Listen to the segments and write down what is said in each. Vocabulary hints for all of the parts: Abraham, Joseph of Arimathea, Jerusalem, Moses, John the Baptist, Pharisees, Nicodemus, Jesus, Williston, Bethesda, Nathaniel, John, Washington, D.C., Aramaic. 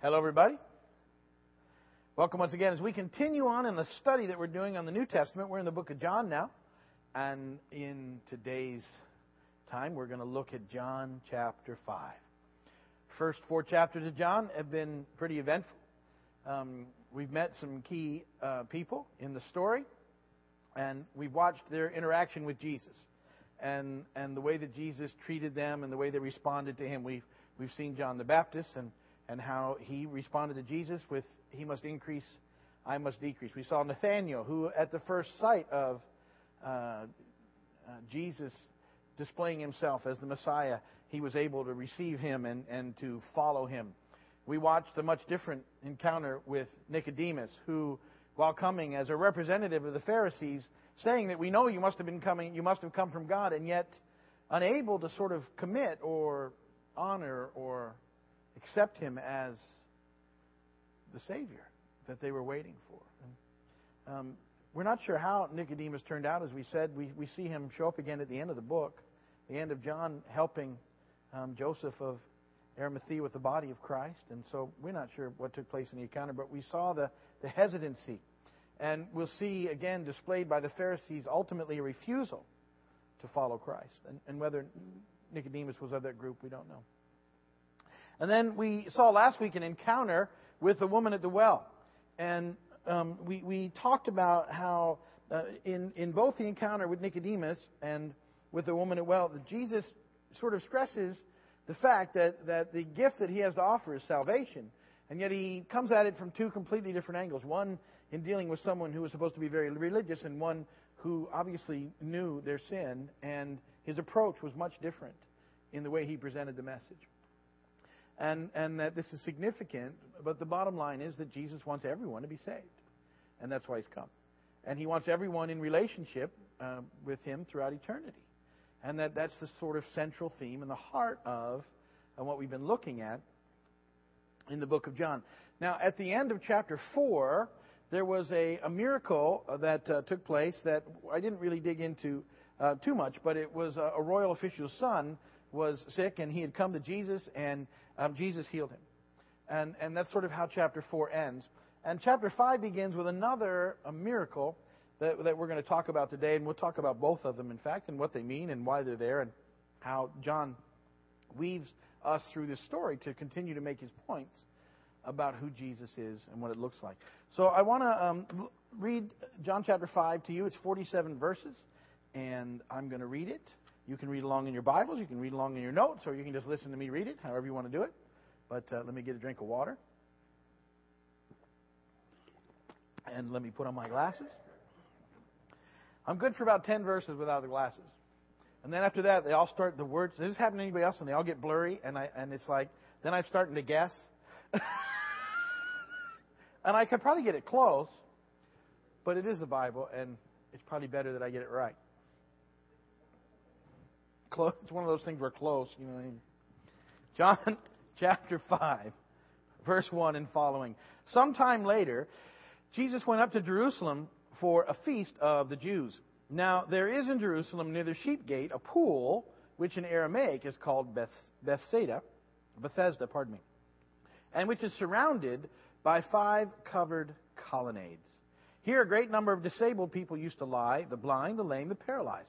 Hello, everybody. Welcome once again. As we continue on in the study that we're doing on the New Testament, we're in the book of John now. And in today's time, we're going to look at John chapter 5. First four chapters of John have been pretty eventful. We've met some key people in the story, and we've watched their interaction with Jesus and the way that Jesus treated them and the way they responded to him. We've seen John the Baptist and how he responded to Jesus with, he must increase, I must decrease. We saw Nathaniel, who at the first sight of Jesus displaying himself as the Messiah, he was able to receive him and to follow him. We watched a much different encounter with Nicodemus, who, while coming as a representative of the Pharisees, saying that we know you must have come from God, and yet unable to sort of commit or honor or accept him as the Savior that they were waiting for. And, we're not sure how Nicodemus turned out. As we said, we see him show up again at the end of the book, the end of John, helping Joseph of Arimathea with the body of Christ. And so we're not sure what took place in the encounter, but we saw the hesitancy. And we'll see again displayed by the Pharisees ultimately a refusal to follow Christ. And whether Nicodemus was of that group, we don't know. And then we saw last week an encounter with the woman at the well. And we talked about how in both the encounter with Nicodemus and with the woman at the well, that Jesus sort of stresses the fact that the gift that he has to offer is salvation. And yet he comes at it from two completely different angles. One in dealing with someone who was supposed to be very religious and one who obviously knew their sin. And his approach was much different in the way he presented the message. And that this is significant, but the bottom line is that Jesus wants everyone to be saved. And that's why he's come. And he wants everyone in relationship with him throughout eternity. And that's the sort of central theme and the heart of what we've been looking at in the book of John. Now, at the end of chapter 4, there was a miracle that took place that I didn't really dig into too much, but it was a royal official's son was sick, and he had come to Jesus, and Jesus healed him. And that's sort of how chapter 4 ends. And chapter 5 begins with a miracle that we're going to talk about today, and we'll talk about both of them, in fact, and what they mean and why they're there and how John weaves us through this story to continue to make his points about who Jesus is and what it looks like. So I want to read John chapter 5 to you. It's 47 verses, and I'm going to read it. You can read along in your Bibles, you can read along in your notes, or you can just listen to me read it, however you want to do it. But let me get a drink of water. And let me put on my glasses. I'm good for about 10 verses without the glasses. And then after that, they all start the words. Does this happen to anybody else? And they all get blurry, and it's like, then I'm starting to guess. And I could probably get it close, but it is the Bible, and it's probably better that I get it right. Close. It's one of those things we're close, you know what I mean? John chapter 5, verse 1 and following. Sometime later, Jesus went up to Jerusalem for a feast of the Jews. Now, there is in Jerusalem near the sheep gate a pool, which in Aramaic is called Bethesda, and which is surrounded by 5 covered colonnades. Here a great number of disabled people used to lie, the blind, the lame, the paralyzed.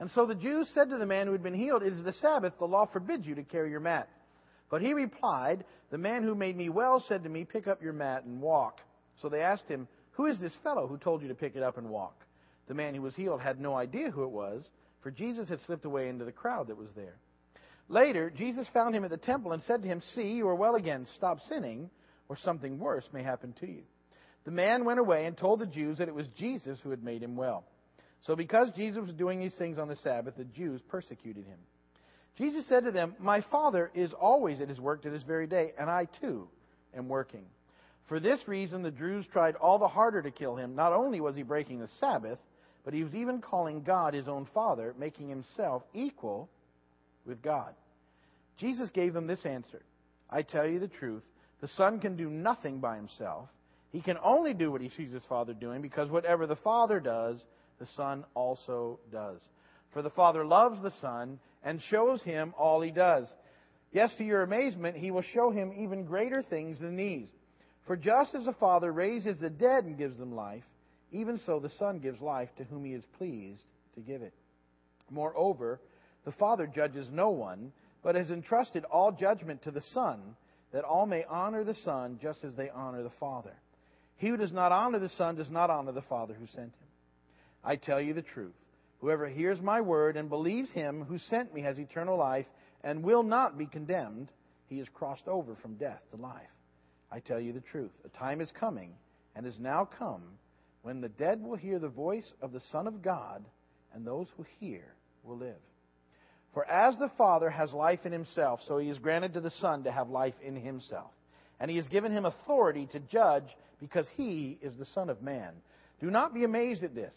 And so the Jews said to the man who had been healed, "It is the Sabbath. The law forbids you to carry your mat." But he replied, "The man who made me well said to me, 'Pick up your mat and walk.'" So they asked him, "Who is this fellow who told you to pick it up and walk?" The man who was healed had no idea who it was, for Jesus had slipped away into the crowd that was there. Later, Jesus found him at the temple and said to him, "See, you are well again. Stop sinning, or something worse may happen to you." The man went away and told the Jews that it was Jesus who had made him well. So because Jesus was doing these things on the Sabbath, the Jews persecuted him. Jesus said to them, "My Father is always at his work to this very day, and I too am working. For this reason, the Jews tried all the harder to kill him. Not only was he breaking the Sabbath, but he was even calling God his own Father, making himself equal with God. Jesus gave them this answer. I tell you the truth, the Son can do nothing by himself. He can only do what he sees his Father doing, because whatever the Father does, the Son also does. For the Father loves the Son and shows him all he does. Yes, to your amazement, he will show him even greater things than these. For just as the Father raises the dead and gives them life, even so the Son gives life to whom he is pleased to give it. Moreover, the Father judges no one, but has entrusted all judgment to the Son, that all may honor the Son just as they honor the Father. He who does not honor the Son does not honor the Father who sent him. I tell you the truth. Whoever hears my word and believes him who sent me has eternal life and will not be condemned. He is crossed over from death to life. I tell you the truth. A time is coming and is now come when the dead will hear the voice of the Son of God, and those who hear will live. For as the Father has life in himself, so he has granted to the Son to have life in himself. And he has given him authority to judge, because he is the Son of Man. Do not be amazed at this,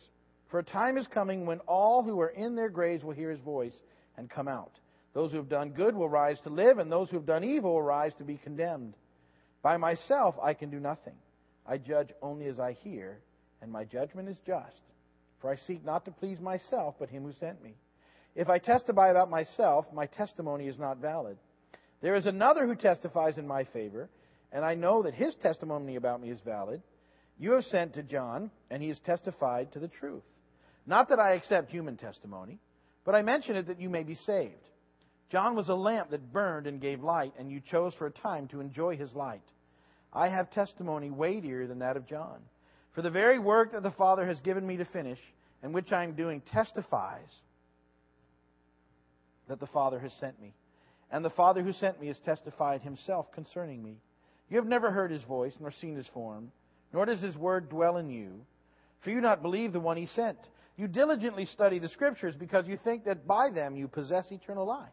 for a time is coming when all who are in their graves will hear his voice and come out. Those who have done good will rise to live, and those who have done evil will rise to be condemned. By myself I can do nothing. I judge only as I hear, and my judgment is just, for I seek not to please myself, but him who sent me. If I testify about myself, my testimony is not valid. There is another who testifies in my favor, and I know that his testimony about me is valid. You have sent to John, and he has testified to the truth. Not that I accept human testimony, but I mention it that you may be saved. John was a lamp that burned and gave light, and you chose for a time to enjoy his light. I have testimony weightier than that of John. For the very work that the Father has given me to finish, and which I am doing, testifies that the Father has sent me. And the Father who sent me has testified himself concerning me. You have never heard his voice, nor seen his form, nor does his word dwell in you, for you do not believe the one he sent. You diligently study the Scriptures, because you think that by them you possess eternal life.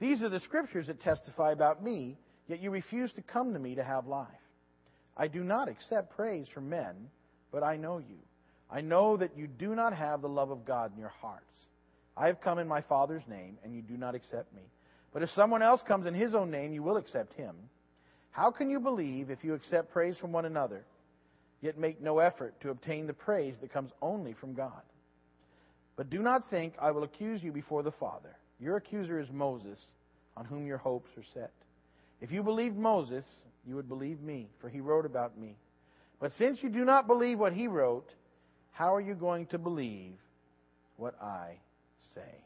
These are the Scriptures that testify about me, yet you refuse to come to me to have life. I do not accept praise from men, but I know you. I know that you do not have the love of God in your hearts. I have come in my Father's name, and you do not accept me. But if someone else comes in his own name, you will accept him. How can you believe if you accept praise from one another, yet make no effort to obtain the praise that comes only from God? But do not think I will accuse you before the Father. Your accuser is Moses, on whom your hopes are set. If you believed Moses, you would believe me, for he wrote about me. But since you do not believe what he wrote, how are you going to believe what I say?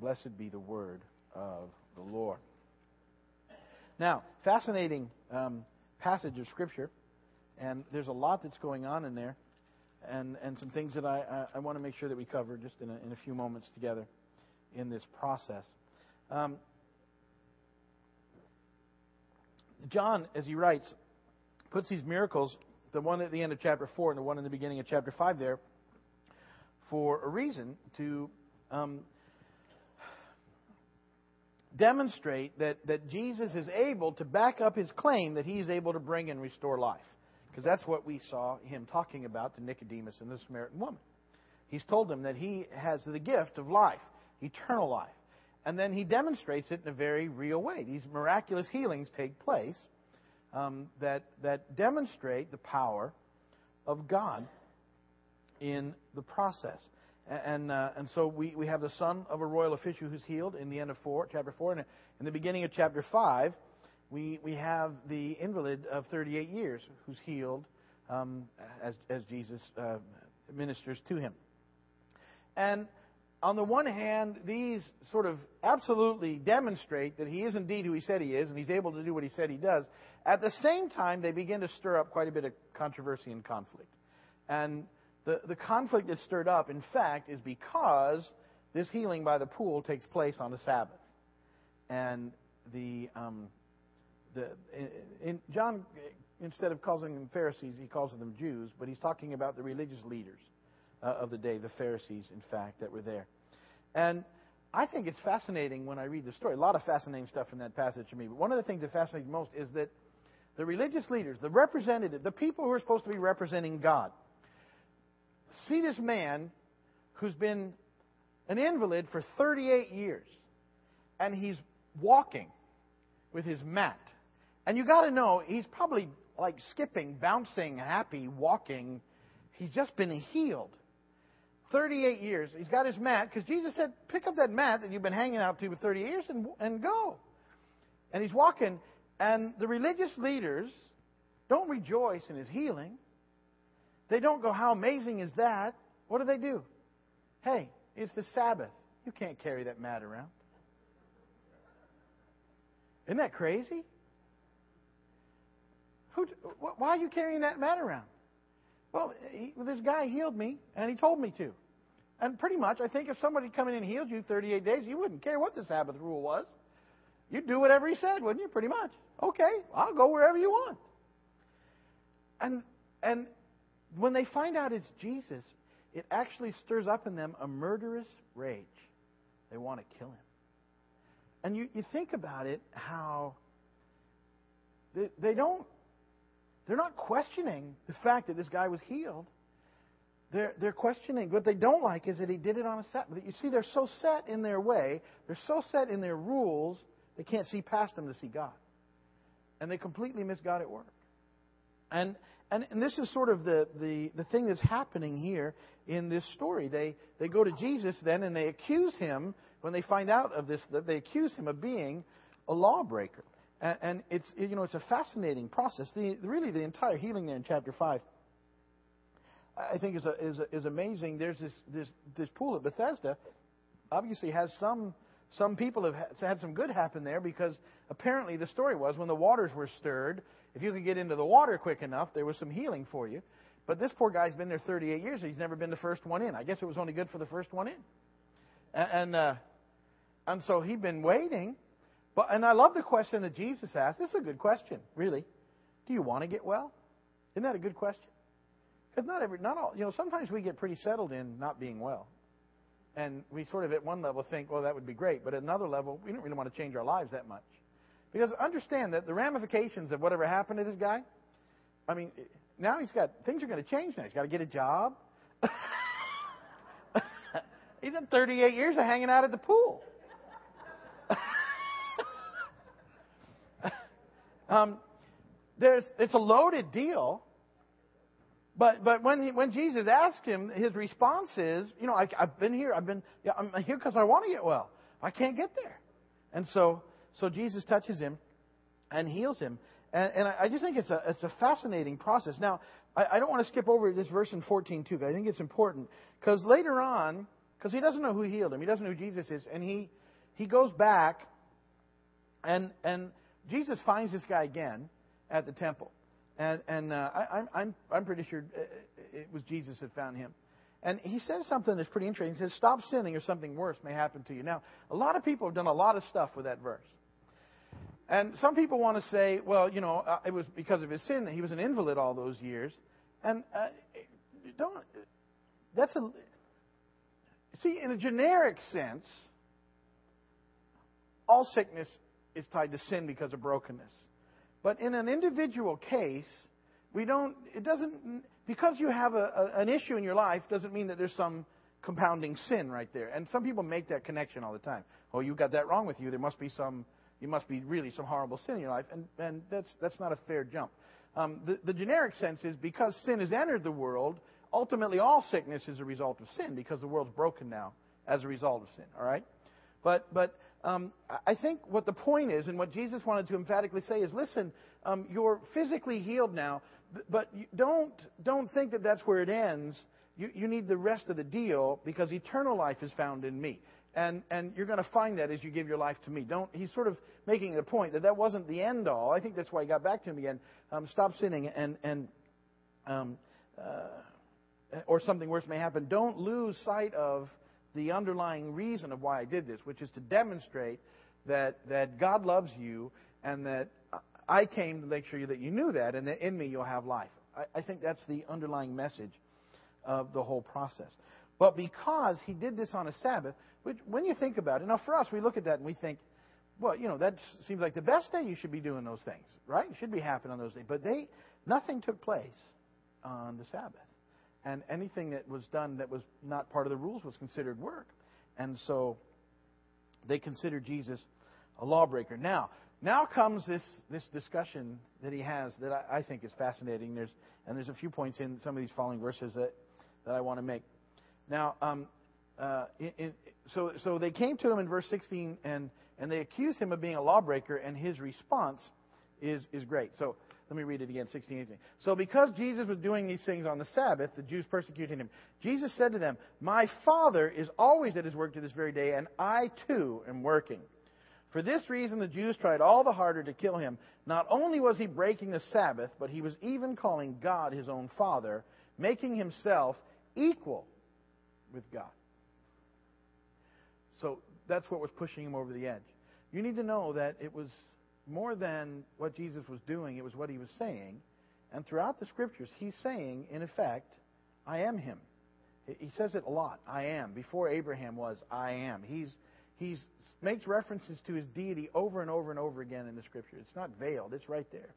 Blessed be the word of the Lord. Now, fascinating passage of Scripture, and there's a lot that's going on in there, and some things that I want to make sure that we cover just in a few moments together in this process. John, as he writes, puts these miracles, the one at the end of chapter 4 and the one in the beginning of chapter 5 there, for a reason, to demonstrate that Jesus is able to back up his claim that he is able to bring and restore life. Because that's what we saw him talking about to Nicodemus and the Samaritan woman. He's told them that he has the gift of life, eternal life. And then he demonstrates it in a very real way. These miraculous healings take place that demonstrate the power of God in the process. And so we have the son of a royal official who's healed in the end of chapter 4. And in the beginning of chapter 5, we have the invalid of 38 years who's healed as Jesus ministers to him. And on the one hand, these sort of absolutely demonstrate that he is indeed who he said he is, and he's able to do what he said he does. At the same time, they begin to stir up quite a bit of controversy and conflict. And the conflict that's stirred up, in fact, is because this healing by the pool takes place on the Sabbath. And John, instead of calling them Pharisees, he calls them Jews, but he's talking about the religious leaders of the day, the Pharisees, in fact, that were there. And I think it's fascinating when I read the story. A lot of fascinating stuff in that passage to me. But one of the things that fascinates most is that the religious leaders, the representative, the people who are supposed to be representing God, see this man who's been an invalid for 38 years, and he's walking with his mat. And you got to know, he's probably like skipping, bouncing, happy, walking. He's just been healed. 38 years. He's got his mat, because Jesus said, pick up that mat that you've been hanging out to for 30 years and go. And he's walking, and the religious leaders don't rejoice in his healing. They don't go, how amazing is that? What do? Hey, it's the Sabbath. You can't carry that mat around. Isn't that crazy? Why are you carrying that mat around? Well, this guy healed me, and he told me to. And pretty much, I think if somebody come in and healed you 38 days, you wouldn't care what the Sabbath rule was. You'd do whatever he said, wouldn't you? Pretty much. Okay, I'll go wherever you want. And when they find out it's Jesus, it actually stirs up in them a murderous rage. They want to kill him. And you think about it, how they're not questioning the fact that this guy was healed. They're questioning. What they don't like is that he did it on a Sabbath. You see, they're so set in their way, they're so set in their rules, they can't see past them to see God. And they completely miss God at work. And this is sort of the thing that's happening here in this story. They go to Jesus then, and they accuse him, when they find out of this, that they accuse him of being a lawbreaker. And it's, you know, it's a fascinating process. Really, the entire healing there in chapter 5, I think, is amazing. There's this pool at Bethesda. Obviously, has some people have had some good happen there, because apparently the story was, when the waters were stirred, if you could get into the water quick enough, there was some healing for you. But this poor guy's been there 38 years. He's never been the first one in. I guess it was only good for the first one in. And so he'd been waiting. And I love the question that Jesus asked. This is a good question, really. Do you want to get well? Isn't that a good question? Because not all, you know, sometimes we get pretty settled in not being well. And we sort of at one level think, well, that would be great. But at another level, we don't really want to change our lives that much. Because understand that the ramifications of whatever happened to this guy, I mean, now things are going to change now. He's got to get a job. He's had 38 years of hanging out at the pool. It's a loaded deal. But when Jesus asked him, his response is, you know, I've been here. I'm here because I want to get well. I can't get there. And so Jesus touches him and heals him. And I just think it's a fascinating process. Now, I don't want to skip over this verse in 14 too, but I think it's important, because later on, because he doesn't know who healed him, he doesn't know who Jesus is, and he goes back, and Jesus finds this guy again at the temple, and I'm pretty sure it was Jesus that found him. And he says something that's pretty interesting. He says, stop sinning or something worse may happen to you. Now, a lot of people have done a lot of stuff with that verse. And some people want to say, well, you know, it was because of his sin that he was an invalid all those years. And see, in a generic sense, all sickness is tied to sin because of brokenness. But in an individual case, because you have an issue in your life, doesn't mean that there's some compounding sin right there. And some people make that connection all the time. Oh, you got that wrong with you. You must be really some horrible sin in your life. And that's not a fair jump. The generic sense is, because sin has entered the world, ultimately all sickness is a result of sin, because the world's broken now as a result of sin. All right? But I think what the point is, and what Jesus wanted to emphatically say is, listen, you're physically healed now, but don't think that that's where it ends. You need the rest of the deal, because eternal life is found in me. And you're going to find that as you give your life to me. He's sort of making the point that wasn't the end all. I think that's why he got back to him again. Stop sinning or something worse may happen. Don't lose sight of the underlying reason of why I did this, which is to demonstrate that God loves you, and that I came to make sure that you knew that, and that in me you'll have life. I think that's the underlying message of the whole process. But because he did this on a Sabbath, which, when you think about it, now for us, we look at that and we think, Well, you know, that seems like the best day you should be doing those things, right? It should be happening on those days. But nothing took place on the Sabbath. And anything that was done that was not part of the rules was considered work. And so they considered Jesus a lawbreaker. Now comes this discussion that he has that I think is fascinating. There's a few points in some of these following verses that I want to make. Now, so they came to him in verse 16, and they accused him of being a lawbreaker, and his response is great. So let me read it again, 16, 18. So because Jesus was doing these things on the Sabbath, the Jews persecuted him. Jesus said to them, "My Father is always at his work to this very day, and I too am working." For this reason, the Jews tried all the harder to kill him. Not only was he breaking the Sabbath, but he was even calling God his own Father, making himself equal with God. So that's what was pushing him over the edge. You need to know that it was more than what Jesus was doing, it was what he was saying. And throughout the Scriptures, he's saying, in effect, I am him. He says it a lot. I am. Before Abraham was, I am. He makes references to his deity over and over and over again in the Scripture. It's not veiled. It's right there.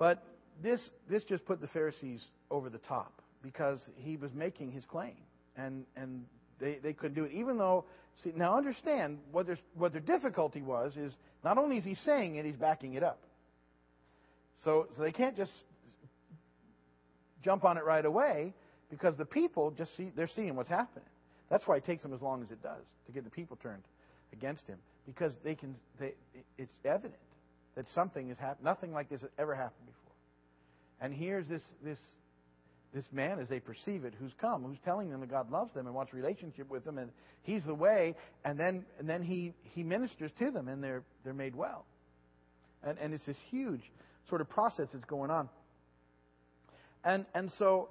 But this just put the Pharisees over the top because he was making his claim. And they couldn't do it. Even though, see, now understand what their difficulty was is not only is he saying it, he's backing it up. So they can't just jump on it right away because the people just they're seeing what's happening. That's why it takes them as long as it does to get the people turned against him, because it's evident that something has happened. Nothing like this has ever happened before. And here's this man, as they perceive it, who's telling them that God loves them and wants a relationship with them, and he's the way. And then he ministers to them, and they're made well. And it's this huge sort of process that's going on. And so.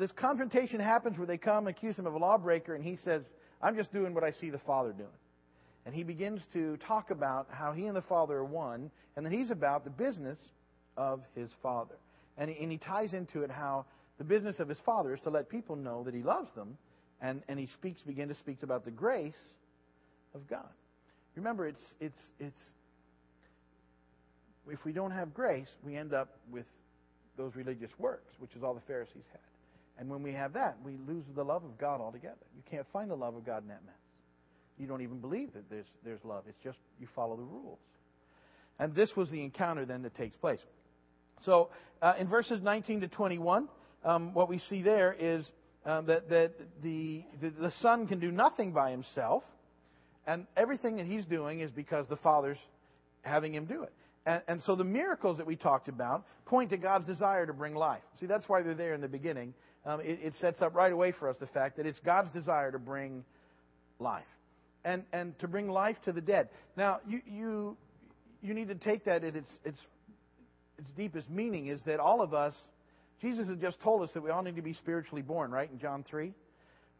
This confrontation happens where they come and accuse him of a lawbreaker, and he says, I'm just doing what I see the Father doing. And he begins to talk about how he and the Father are one, and that he's about the business of his Father. And he ties into it how the business of his Father is to let people know that he loves them, and he begins to speak about the grace of God. Remember, it's if we don't have grace, we end up with those religious works, which is all the Pharisees had. And when we have that, we lose the love of God altogether. You can't find the love of God in that mess. You don't even believe that there's love. It's just you follow the rules. And this was the encounter then that takes place. So in verses 19 to 21, what we see there is that the Son can do nothing by himself. And everything that he's doing is because the Father's having him do it. And so the miracles that we talked about point to God's desire to bring life. See, that's why they're there in the beginning. It sets up right away for us the fact that it's God's desire to bring life and to bring life to the dead. Now, you need to take that at its deepest meaning is that all of us, Jesus had just told us that we all need to be spiritually born, right, in John 3?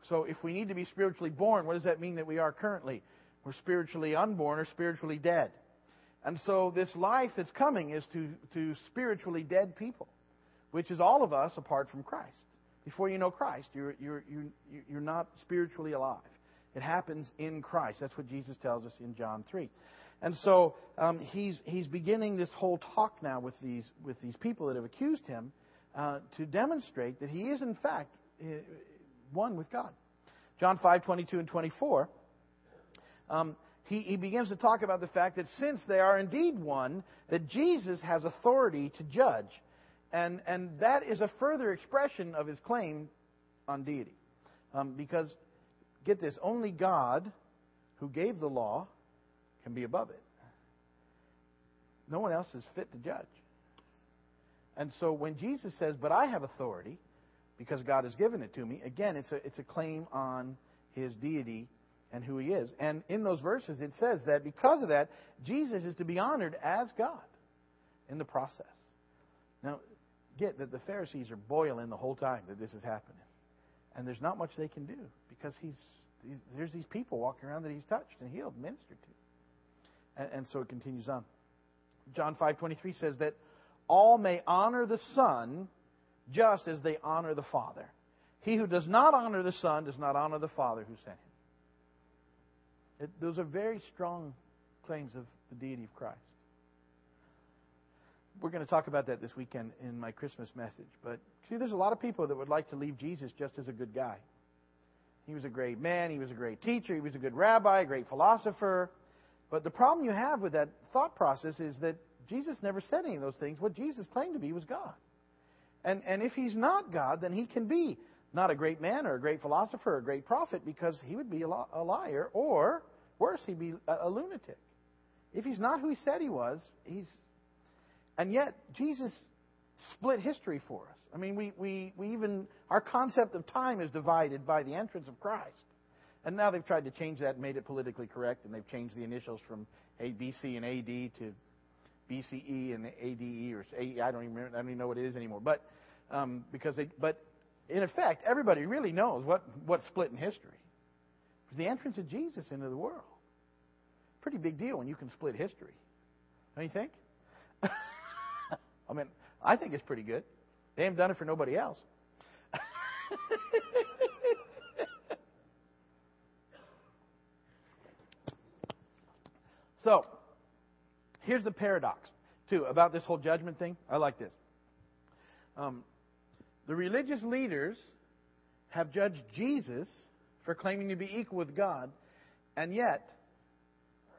So if we need to be spiritually born, what does that mean that we are currently? We're spiritually unborn or spiritually dead. And so this life that's coming is to spiritually dead people, which is all of us apart from Christ. Before you know Christ, you're not spiritually alive. It happens in Christ. That's what Jesus tells us in John 3. And so he's beginning this whole talk now with these people that have accused him to demonstrate that he is in fact one with God. John 5:22 and 24. He begins to talk about the fact that since they are indeed one, that Jesus has authority to judge. And that is a further expression of his claim on deity. Because, get this, only God, who gave the law, can be above it. No one else is fit to judge. And so when Jesus says, but I have authority, because God has given it to me, again, it's a claim on his deity and who he is. And in those verses, it says that because of that, Jesus is to be honored as God in the process. Now, get that the Pharisees are boiling the whole time that this is happening. And there's not much they can do because there's these people walking around that he's touched and healed, ministered to. And so it continues on. John 5:23 says that all may honor the Son just as they honor the Father. He who does not honor the Son does not honor the Father who sent him. Those are very strong claims of the deity of Christ. We're going to talk about that this weekend in my Christmas message. But see, there's a lot of people that would like to leave Jesus just as a good guy. He was a great man. He was a great teacher. He was a good rabbi, a great philosopher. But the problem you have with that thought process is that Jesus never said any of those things. What Jesus claimed to be was God. And if he's not God, then he can be not a great man or a great philosopher or a great prophet, because he would be a liar, or worse, he'd be a lunatic. If he's not who he said he was, he's... And yet, Jesus split history for us. I mean, we even... Our concept of time is divided by the entrance of Christ. And now they've tried to change that and made it politically correct, and they've changed the initials from BC and AD to BCE and ADE, or AE, I don't even know what it is anymore. But because in effect, everybody really knows what split in history. It was the entrance of Jesus into the world. Pretty big deal when you can split history. Don't you think? I mean, I think it's pretty good. They haven't done it for nobody else. So, here's the paradox, too, about this whole judgment thing. I like this. The religious leaders have judged Jesus for claiming to be equal with God, and yet,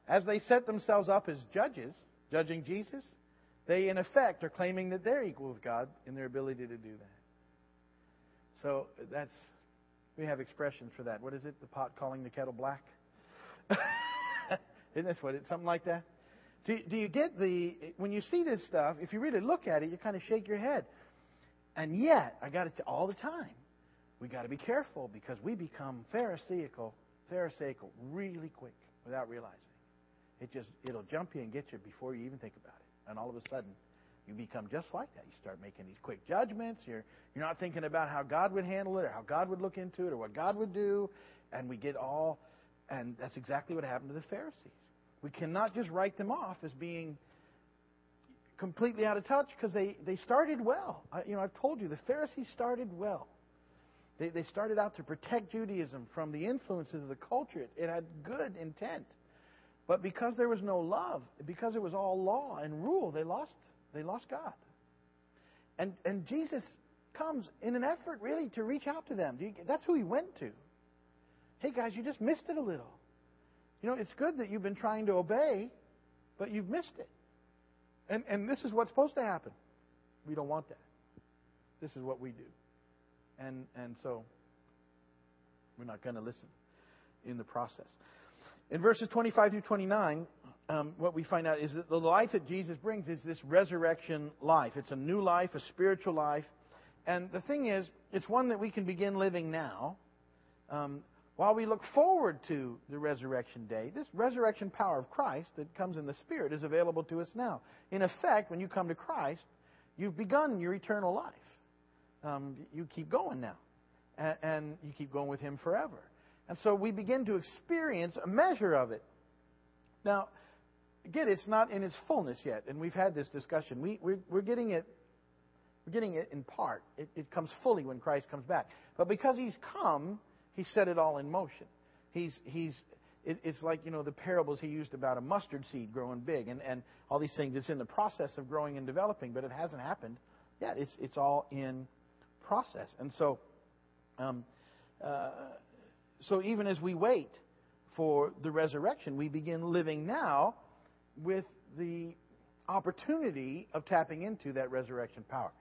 as they set themselves up as judges, judging Jesus, they, in effect, are claiming that they're equal with God in their ability to do that. So that's, we have expressions for that. What is it? The pot calling the kettle black? Isn't this what it's something like that? Do you get the... When you see this stuff, if you really look at it, you kind of shake your head. And yet, I got it all the time. We got to be careful, because we become pharisaical really quick without realizing. It'll jump you and get you before you even think about it. And all of a sudden, you become just like that. You start making these quick judgments. You're not thinking about how God would handle it, or how God would look into it, or what God would do. And we get all... And that's exactly what happened to the Pharisees. We cannot just write them off as being completely out of touch, because they started well. I've told you, the Pharisees started well. They started out to protect Judaism from the influences of the culture. It had good intent. But because there was no love, because it was all law and rule, they lost God. And Jesus comes in an effort, really, to reach out to them. That's who he went to. Hey, guys, you just missed it a little. It's good that you've been trying to obey, but you've missed it. And this is what's supposed to happen. We don't want that. This is what we do. And so we're not going to listen in the process. In verses 25 through 29, what we find out is that the life that Jesus brings is this resurrection life. It's a new life, a spiritual life. And the thing is, it's one that we can begin living now. While we look forward to the resurrection day, this resurrection power of Christ that comes in the Spirit is available to us now. In effect, when you come to Christ, you've begun your eternal life. You keep going now, and you keep going with Him forever. And so we begin to experience a measure of it. Now, again, it's not in its fullness yet, and we've had this discussion. We're getting it. We're getting it in part. It comes fully when Christ comes back. But because He's come, He set it all in motion. It's like, the parables he used about a mustard seed growing big and all these things. It's in the process of growing and developing, but it hasn't happened yet. It's all in process. And so, so even as we wait for the resurrection, we begin living now with the opportunity of tapping into that resurrection power.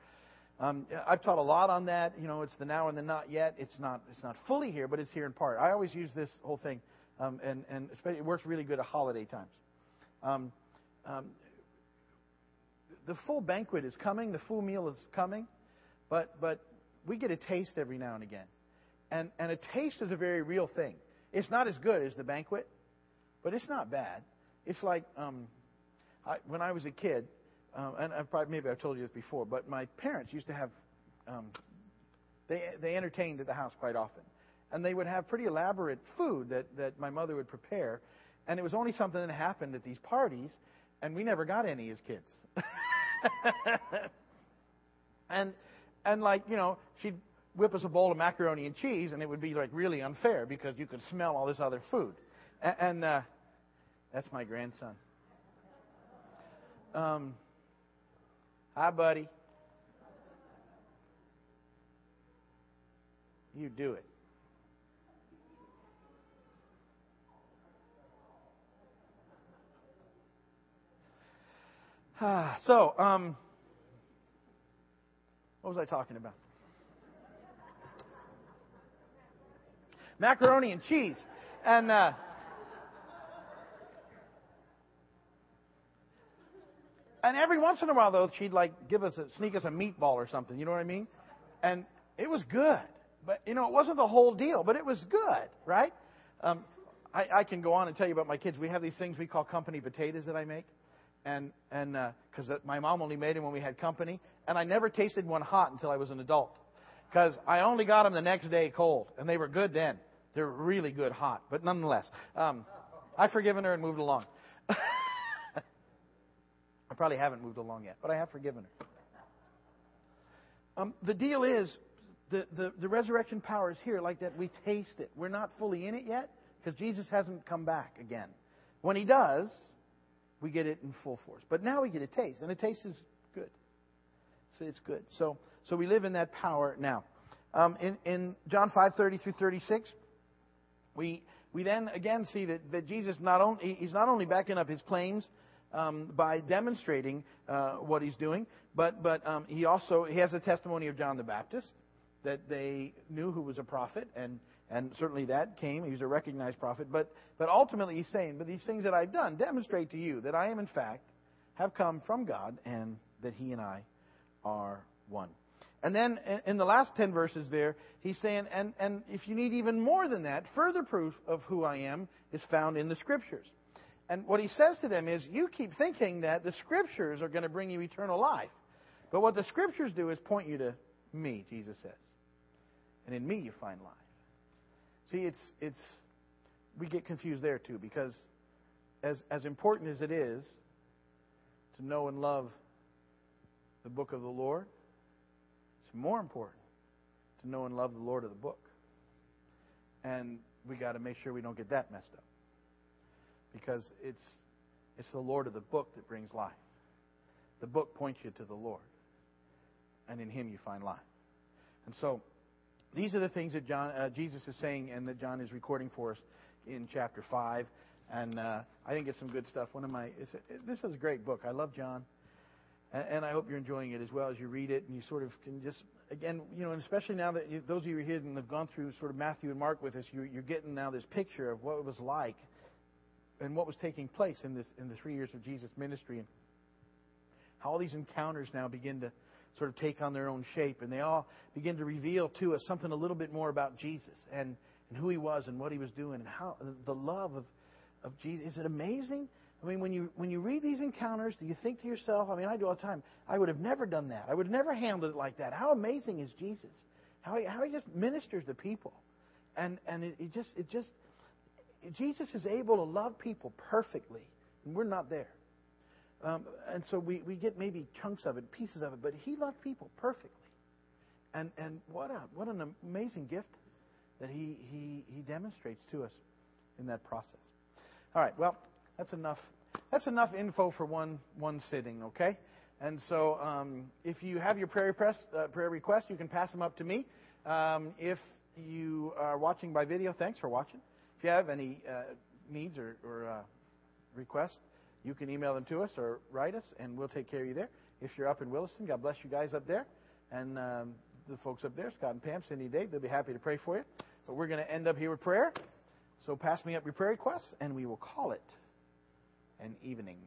I've taught a lot on that. It's the now and the not yet. It's not fully here, but it's here in part. I always use this whole thing, and especially it works really good at holiday times. The full banquet is coming. The full meal is coming, but we get a taste every now and again, and a taste is a very real thing. It's not as good as the banquet, but it's not bad. It's like when I was a kid. And maybe I've told you this before, but my parents used to have, they entertained at the house quite often. And they would have pretty elaborate food that my mother would prepare. And it was only something that happened at these parties, and we never got any as kids. And she'd whip us a bowl of macaroni and cheese, and it would be, really unfair because you could smell all this other food. And That's my grandson. Hi, buddy. You do it. So, what was I talking about? Macaroni and cheese. And every once in a while, though, she'd like sneak us a meatball or something. You know what I mean? And it was good, but you know, it wasn't the whole deal. But it was good, right? I can go on and tell you about my kids. We have these things we call company potatoes that I make. And because my mom only made them when we had company, and I never tasted one hot until I was an adult, because I only got them the next day cold, and they were good then. They're really good hot, but nonetheless, I've forgiven her and moved along. I probably haven't moved along yet, but I have forgiven her. The deal is, the resurrection power is here, like that we taste it. We're not fully in it yet, because Jesus hasn't come back again. When He does, we get it in full force. But now we get a taste, and a taste is good. So it's good. So we live in that power now. In John 5:30 through 36, we then again see that Jesus he's not only backing up His claims by demonstrating what He's doing, but he has a testimony of John the Baptist, that they knew who was a prophet, and certainly that came. He was a recognized prophet. But ultimately He's saying, but these things that I've done demonstrate to you that I am in fact have come from God, and that He and I are one. And then in the last 10 verses there, He's saying, and if you need even more than that, further proof of who I am is found in the Scriptures. And what He says to them is, you keep thinking that the Scriptures are going to bring you eternal life. But what the Scriptures do is point you to Me, Jesus says. And in Me you find life. See, it's we get confused there too, because as important as it is to know and love the book of the Lord, it's more important to know and love the Lord of the book. And we got to make sure we don't get that messed up, because it's the Lord of the book that brings life. The book points you to the Lord, and in Him you find life. And so, these are the things that Jesus is saying, and that John is recording for us in chapter 5. And I think it's some good stuff. This is a great book. I love John. And I hope you're enjoying it as well as you read it. And you sort of can just, again, you know, and especially now that those of you who are here and have gone through sort of Matthew and Mark with us, you're getting now this picture of what it was like and what was taking place in the 3 years of Jesus' ministry, and how all these encounters now begin to sort of take on their own shape, and they all begin to reveal to us something a little bit more about Jesus and who He was and what He was doing and how the love of Jesus. Is it amazing? I mean, when you read these encounters, do you think to yourself, I mean, I do all the time, I would have never done that. I would have never handled it like that. How amazing is Jesus? How he just ministers to people. And it just Jesus is able to love people perfectly, and we're not there. And so we get maybe chunks of it, pieces of it, but He loved people perfectly. And what an amazing gift that he demonstrates to us in that process. All right, well, that's enough info for one sitting, okay? And so if you have your prayer request, you can pass them up to me. If you are watching by video, thanks for watching. If you have any needs or requests, you can email them to us or write us, and we'll take care of you there. If you're up in Williston, God bless you guys up there. And the folks up there, Scott and Pam, Cindy, Dave, they'll be happy to pray for you. But we're going to end up here with prayer. So pass me up your prayer requests, and we will call it an evening.